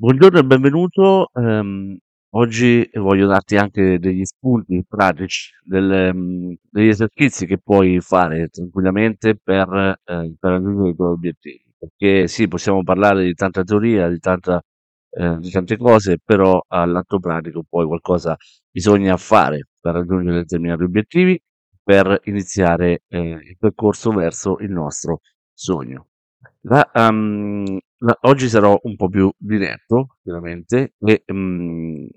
Buongiorno e benvenuto. Oggi voglio darti anche degli spunti pratici, degli esercizi che puoi fare tranquillamente per raggiungere i tuoi obiettivi. Perché sì, possiamo parlare di tanta teoria, di tante cose, però all'atto pratico poi qualcosa bisogna fare per raggiungere determinati obiettivi, per iniziare il percorso verso il nostro sogno. Oggi sarò un po' più diretto, chiaramente, e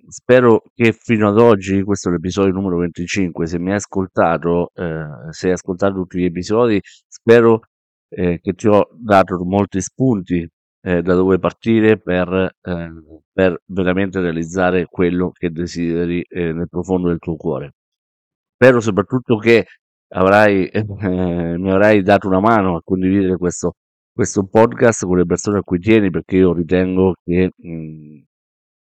spero che fino ad oggi, questo è l'episodio numero 25, se mi hai ascoltato, se hai ascoltato tutti gli episodi, spero che ti ho dato molti spunti da dove partire per veramente realizzare quello che desideri nel profondo del tuo cuore. Spero soprattutto che mi avrai dato una mano a condividere questo podcast con le persone a cui tieni, perché io ritengo che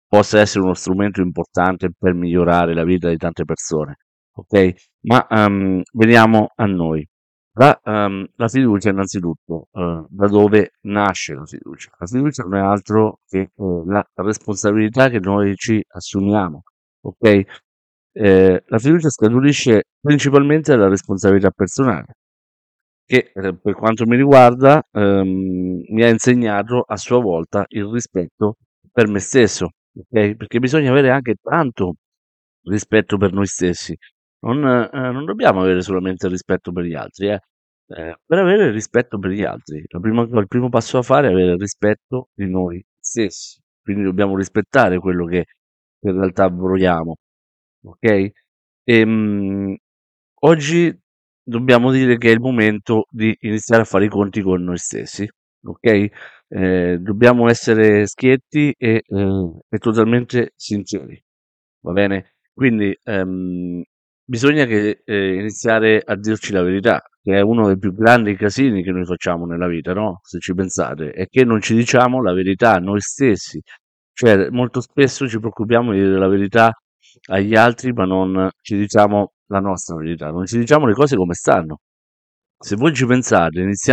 possa essere uno strumento importante per migliorare la vita di tante persone. Ok? Ma veniamo a noi. La fiducia, innanzitutto, da dove nasce la fiducia? La fiducia non è altro che la responsabilità che noi ci assumiamo. Ok? La fiducia scaturisce principalmente dalla responsabilità personale, che per quanto mi riguarda mi ha insegnato a sua volta il rispetto per me stesso, ok? Perché bisogna avere anche tanto rispetto per noi stessi, non dobbiamo avere solamente rispetto per gli altri, per avere rispetto per gli altri, il primo passo da fare è avere rispetto di noi stessi, quindi dobbiamo rispettare quello che in realtà vogliamo, ok? Ehm, Oggi dobbiamo dire che è il momento di iniziare a fare i conti con noi stessi, ok? Dobbiamo essere schietti e totalmente sinceri, va bene? Quindi bisogna che iniziare a dirci la verità, che è uno dei più grandi casini che noi facciamo nella vita, no? Se ci pensate, è che non ci diciamo la verità a noi stessi. Cioè, molto spesso ci preoccupiamo di dire la verità agli altri, ma non ci diciamo la nostra verità, non ci diciamo le cose come stanno. Se voi ci pensate, ci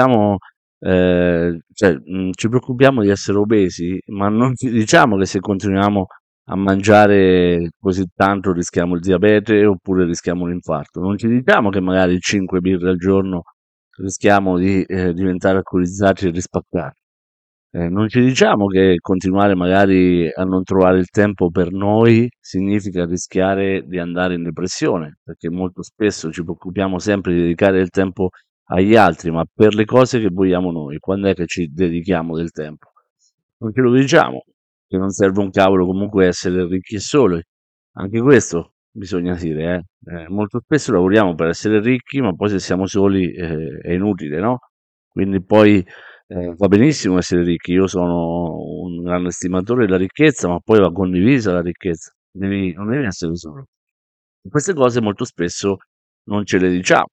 preoccupiamo di essere obesi, ma non ci diciamo che se continuiamo a mangiare così tanto rischiamo il diabete oppure rischiamo l'infarto. Non ci diciamo che magari 5 birre al giorno rischiamo di diventare alcolizzati e rispaccati. Non ci diciamo che continuare magari a non trovare il tempo per noi significa rischiare di andare in depressione, perché molto spesso ci preoccupiamo sempre di dedicare il tempo agli altri, ma per le cose che vogliamo noi, quando è che ci dedichiamo del tempo? Non ce lo diciamo, che non serve un cavolo comunque essere ricchi e soli. Anche questo bisogna dire, molto spesso lavoriamo per essere ricchi, ma poi se siamo soli è inutile, no? Quindi poi va benissimo essere ricchi, io sono un grande stimatore della ricchezza, ma poi va condivisa la ricchezza, non devi essere solo. Queste cose molto spesso non ce le diciamo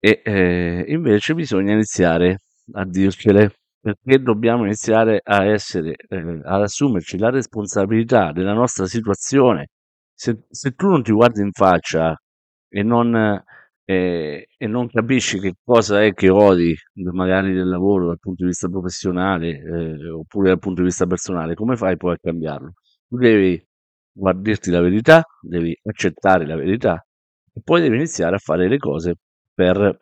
e invece bisogna iniziare a dircele, perché dobbiamo iniziare ad assumerci la responsabilità della nostra situazione. Se tu non ti guardi in faccia e non capisci che cosa è che odi, magari del lavoro dal punto di vista professionale, oppure dal punto di vista personale, come fai poi a cambiarlo? Tu devi guardarti la verità, devi accettare la verità e poi devi iniziare a fare le cose eh,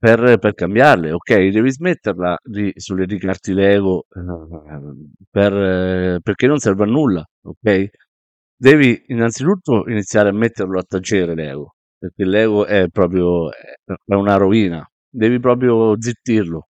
per cambiarle, ok? Devi smetterla di solleticarti l'ego perché non serve a nulla, ok? Devi innanzitutto iniziare a metterlo a tacere l'ego, perché l'ego è una rovina, devi proprio zittirlo.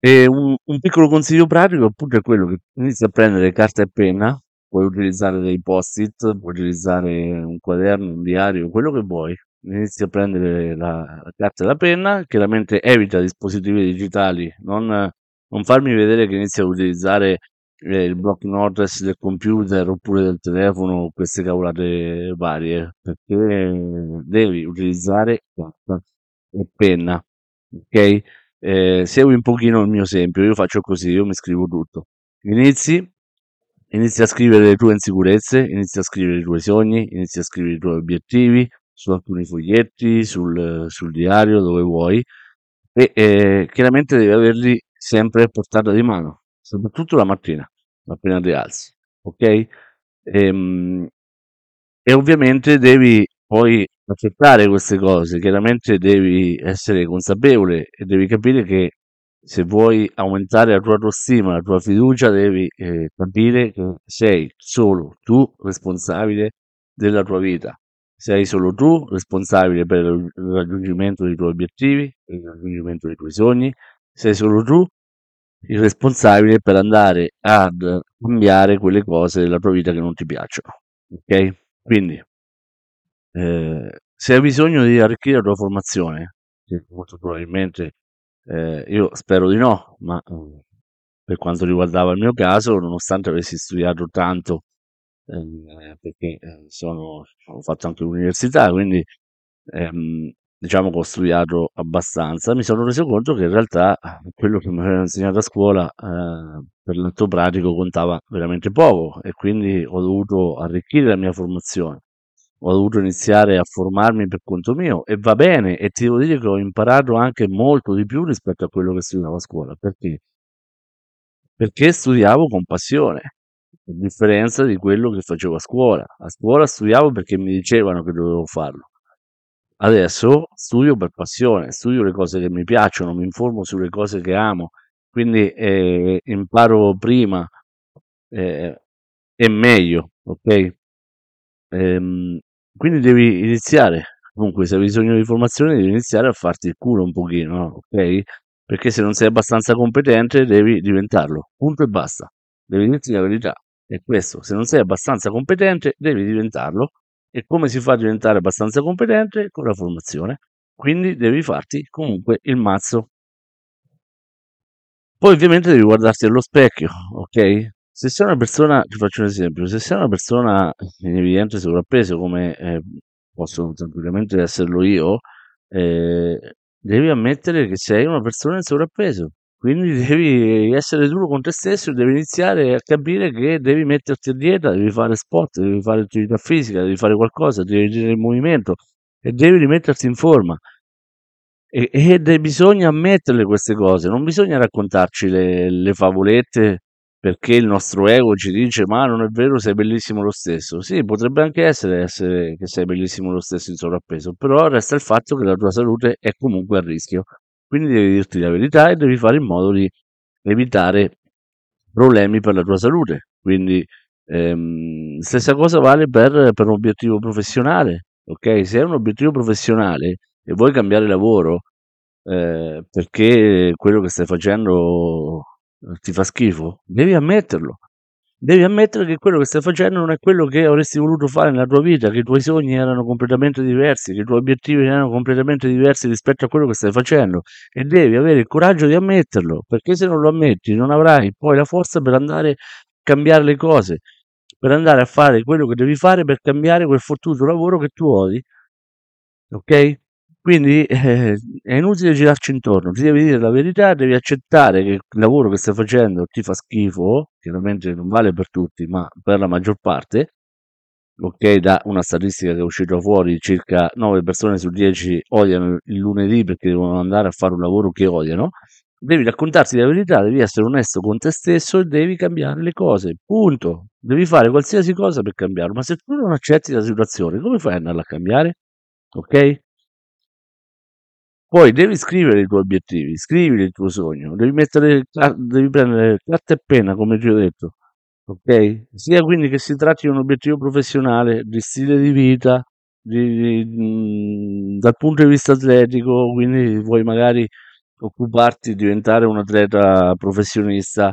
E un piccolo consiglio pratico appunto è quello che inizi a prendere carta e penna, puoi utilizzare dei post-it, puoi utilizzare un quaderno, un diario, quello che vuoi. Inizi a prendere la carta e la penna, chiaramente evita dispositivi digitali, non farmi vedere che inizi a utilizzare il block notes del computer oppure del telefono, queste cavolate varie, perché devi utilizzare carta e penna, ok? Segui un pochino il mio esempio, io faccio così, io mi scrivo tutto. Inizi a scrivere le tue insicurezze, inizi a scrivere i tuoi sogni, inizi a scrivere i tuoi obiettivi su alcuni foglietti, sul diario, dove vuoi, e chiaramente devi averli sempre a portata di mano, soprattutto la mattina, appena ti alzi, ok? Ehm, E ovviamente devi poi accettare queste cose, chiaramente devi essere consapevole e devi capire che se vuoi aumentare la tua autostima, la tua fiducia, devi capire che sei solo tu responsabile della tua vita. Sei solo tu responsabile per il raggiungimento dei tuoi obiettivi, per il raggiungimento dei tuoi sogni, sei solo tu il responsabile per andare ad cambiare quelle cose della tua vita che non ti piacciono. Ok? Quindi, se hai bisogno di arricchire la tua formazione, che molto probabilmente io spero di no, ma per quanto riguardava il mio caso, nonostante avessi studiato tanto, perché ho fatto anche l'università, quindi diciamo che ho studiato abbastanza, mi sono reso conto che in realtà quello che mi avevano insegnato a scuola per l'atto pratico contava veramente poco e quindi ho dovuto arricchire la mia formazione. Ho dovuto iniziare a formarmi per conto mio e va bene, e ti devo dire che ho imparato anche molto di più rispetto a quello che studiavo a scuola, perché studiavo con passione, a differenza di quello che facevo a scuola. A scuola studiavo perché mi dicevano che dovevo farlo. Adesso studio per passione, studio le cose che mi piacciono, mi informo sulle cose che amo, quindi imparo prima eh, e meglio, ok? Ehm, Quindi devi iniziare. Comunque, se hai bisogno di formazione, devi iniziare a farti il culo un pochino, no? Ok? Perché se non sei abbastanza competente, devi diventarlo. Punto e basta. Devi dirti la verità. È questo. Se non sei abbastanza competente, devi diventarlo. E come si fa a diventare abbastanza competente? Con la formazione. Quindi devi farti comunque il mazzo. Poi ovviamente devi guardarti allo specchio, ok? Se sei una persona, ti faccio un esempio, se sei una persona in evidente sovrappeso, come posso tranquillamente esserlo io, eh, devi ammettere che sei una persona in sovrappeso. Quindi devi essere duro con te stesso, devi iniziare a capire che devi metterti a dieta, devi fare sport, devi fare attività fisica, devi fare qualcosa, devi tenere in movimento e devi rimetterti in forma. Bisogna ammetterle queste cose, non bisogna raccontarci le favolette perché il nostro ego ci dice ma non è vero, sei bellissimo lo stesso. Sì, potrebbe anche essere che sei bellissimo lo stesso in sovrappeso, però resta il fatto che la tua salute è comunque a rischio. Quindi devi dirti la verità e devi fare in modo di evitare problemi per la tua salute. Quindi stessa cosa vale per un obiettivo professionale, ok? Se è un obiettivo professionale e vuoi cambiare lavoro perché quello che stai facendo ti fa schifo, devi ammetterlo. Devi ammettere che quello che stai facendo non è quello che avresti voluto fare nella tua vita, che i tuoi sogni erano completamente diversi, che i tuoi obiettivi erano completamente diversi rispetto a quello che stai facendo e devi avere il coraggio di ammetterlo, perché se non lo ammetti non avrai poi la forza per andare a cambiare le cose, per andare a fare quello che devi fare per cambiare quel fottuto lavoro che tu odi, ok? Quindi è inutile girarci intorno, ti devi dire la verità, devi accettare che il lavoro che stai facendo ti fa schifo, chiaramente non vale per tutti, ma per la maggior parte, ok? Da una statistica che è uscita fuori, circa 9 persone su 10 odiano il lunedì perché devono andare a fare un lavoro che odiano. Devi raccontarti la verità, devi essere onesto con te stesso e devi cambiare le cose, punto. Devi fare qualsiasi cosa per cambiare, ma se tu non accetti la situazione, come fai ad andarla a cambiare? Ok? Poi devi scrivere i tuoi obiettivi, scrivi il tuo sogno, devi prendere carta e penna, come ti ho detto, ok? Sia quindi che si tratti di un obiettivo professionale, di stile di vita, dal punto di vista atletico, quindi vuoi magari occuparti, diventare un atleta professionista,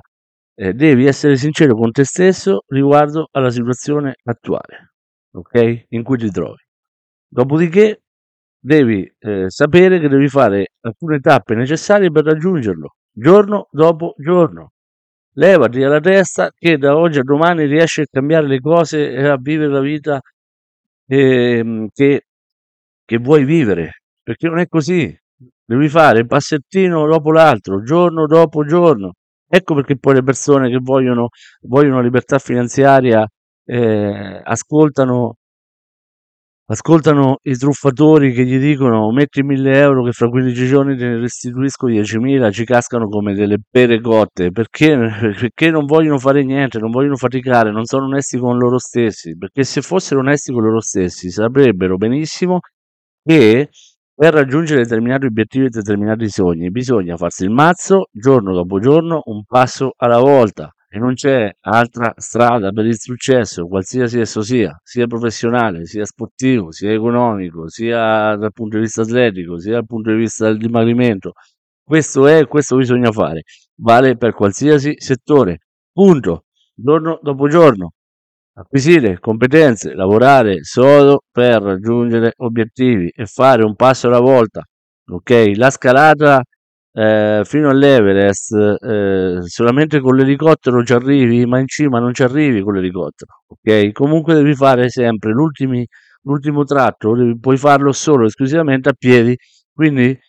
devi essere sincero con te stesso riguardo alla situazione attuale, ok? In cui ti trovi. Dopodiché devi sapere che devi fare alcune tappe necessarie per raggiungerlo, giorno dopo giorno. Levati dalla testa che da oggi a domani riesci a cambiare le cose e a vivere la vita ehm, che, che vuoi vivere, perché non è così. Devi fare passettino dopo l'altro, giorno dopo giorno. Ecco perché poi le persone che vogliono libertà finanziaria ascoltano Ascoltano i truffatori che gli dicono: metti 1.000 euro che fra 15 giorni te ne restituisco 10.000, ci cascano come delle pere cotte, perché, perché non vogliono fare niente, non vogliono faticare, non sono onesti con loro stessi, perché se fossero onesti con loro stessi saprebbero benissimo che per raggiungere determinati obiettivi e determinati sogni bisogna farsi il mazzo giorno dopo giorno, un passo alla volta, e non c'è altra strada per il successo, qualsiasi esso sia, sia professionale, sia sportivo, sia economico, sia dal punto di vista atletico, sia dal punto di vista del dimagrimento. Questo è, questo bisogna fare. Vale per qualsiasi settore. Punto. Giorno dopo giorno. Acquisire competenze, lavorare sodo per raggiungere obiettivi e fare un passo alla volta. Ok? La scalata fino all'Everest, solamente con l'elicottero ci arrivi, ma in cima non ci arrivi con l'elicottero. Ok? Comunque devi fare sempre l'ultimo tratto, puoi farlo solo esclusivamente a piedi. Quindi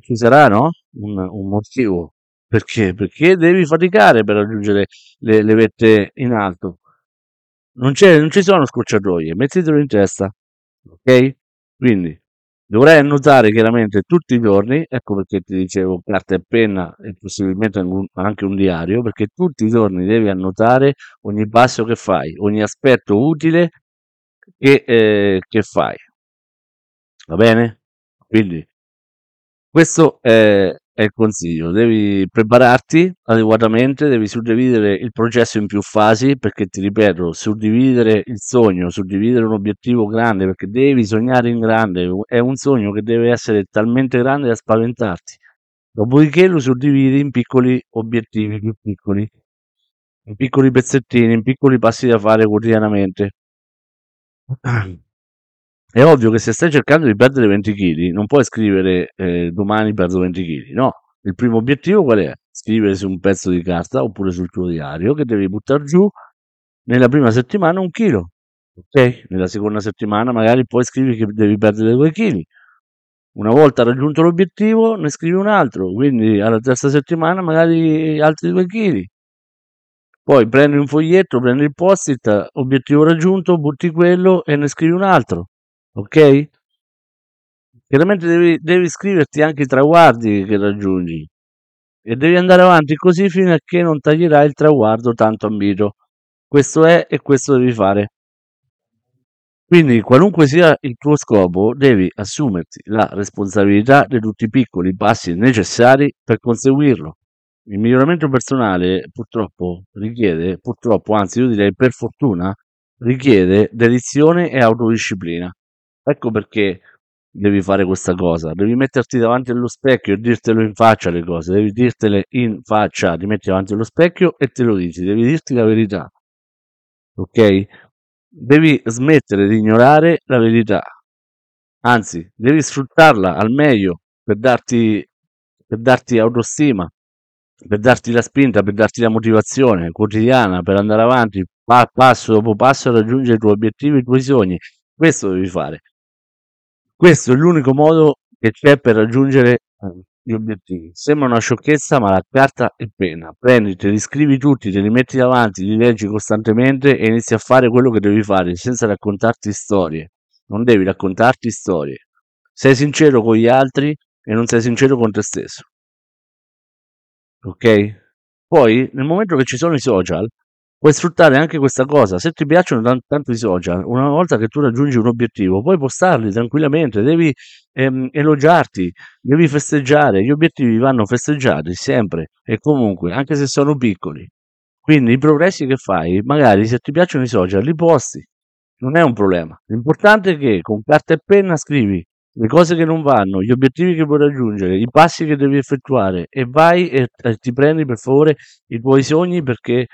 ci sarà, no? Un motivo. Perché? Perché devi faticare per raggiungere le vette in alto. Non ci sono scorciatoie, mettetelo in testa, ok? Quindi dovrai annotare chiaramente tutti i giorni, ecco perché ti dicevo carta e penna e possibilmente anche un diario, perché tutti i giorni devi annotare ogni passo che fai, ogni aspetto utile che fai, va bene? Quindi questo è il consiglio, devi prepararti adeguatamente, devi suddividere il processo in più fasi, perché ti ripeto, suddividere il sogno, suddividere un obiettivo grande, perché devi sognare in grande, è un sogno che deve essere talmente grande da spaventarti, dopodiché lo suddividi in piccoli obiettivi più piccoli, in piccoli pezzettini, in piccoli passi da fare quotidianamente. È ovvio che se stai cercando di perdere 20 kg, non puoi scrivere domani perdo 20 kg, no. Il primo obiettivo qual è? Scrivere su un pezzo di carta oppure sul tuo diario che devi buttare giù nella prima settimana 1 chilo, ok? Nella seconda settimana magari poi scrivi che devi perdere 2 kg. Una volta raggiunto l'obiettivo ne scrivi un altro, quindi alla terza settimana magari altri 2 kg. Poi prendi un foglietto, prendi il post-it, obiettivo raggiunto, butti quello e ne scrivi un altro. Ok? Chiaramente devi scriverti anche i traguardi che raggiungi e devi andare avanti così fino a che non taglierai il traguardo tanto ambito. Questo è e questo devi fare. Quindi, qualunque sia il tuo scopo, devi assumerti la responsabilità di tutti i piccoli passi necessari per conseguirlo. Il miglioramento personale purtroppo richiede, purtroppo, anzi io direi per fortuna, richiede dedizione e autodisciplina. Ecco perché devi fare questa cosa, devi metterti davanti allo specchio e dirtelo in faccia le cose, devi dirtele in faccia, ti metti davanti allo specchio e te lo dici, devi dirti la verità, ok? Devi smettere di ignorare la verità, anzi, devi sfruttarla al meglio per darti autostima, per darti la spinta, per darti la motivazione quotidiana, per andare avanti passo dopo passo a raggiungere i tuoi obiettivi, i tuoi sogni. Questo devi fare. Questo è l'unico modo che c'è per raggiungere gli obiettivi. Sembra una sciocchezza, ma la carta e penna. Prendi, te li scrivi tutti, te li metti davanti, li leggi costantemente e inizi a fare quello che devi fare senza raccontarti storie. Non devi raccontarti storie. Sei sincero con gli altri e non sei sincero con te stesso. Ok? Poi, nel momento che ci sono i social, puoi sfruttare anche questa cosa. Se ti piacciono tanto i social, una volta che tu raggiungi un obiettivo, puoi postarli tranquillamente, devi elogiarti, devi festeggiare. Gli obiettivi vanno festeggiati sempre e comunque, anche se sono piccoli. Quindi i progressi che fai, magari se ti piacciono i social, li posti. Non è un problema. L'importante è che con carta e penna scrivi le cose che non vanno, gli obiettivi che vuoi raggiungere, i passi che devi effettuare e vai e ti prendi per favore i tuoi sogni perché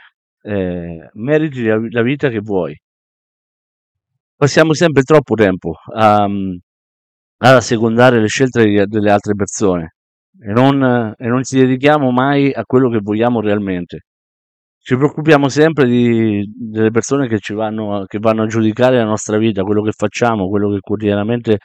meriti la vita che vuoi. Passiamo sempre troppo tempo ad assecondare le scelte delle altre persone e non ci dedichiamo mai a quello che vogliamo realmente. Ci preoccupiamo sempre delle persone che vanno a giudicare la nostra vita, quello che facciamo, quello che quotidianamente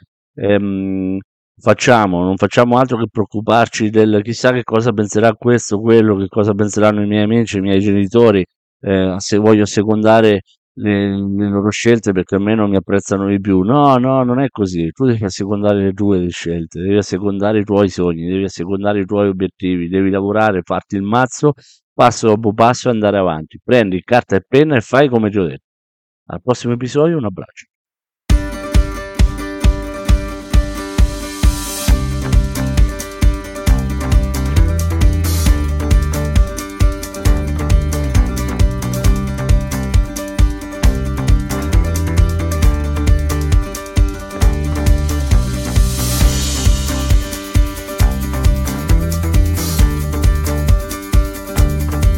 facciamo. Non facciamo altro che preoccuparci del chissà che cosa penserà questo, quello, che cosa penseranno i miei amici, i miei genitori, se voglio assecondare le loro scelte perché a me non mi apprezzano di più. No, no, non è così. Tu devi assecondare le tue scelte, devi assecondare i tuoi sogni, devi assecondare i tuoi obiettivi, devi lavorare, farti il mazzo, passo dopo passo e andare avanti. Prendi carta e penna e fai come ti ho detto. Al prossimo episodio, un abbraccio.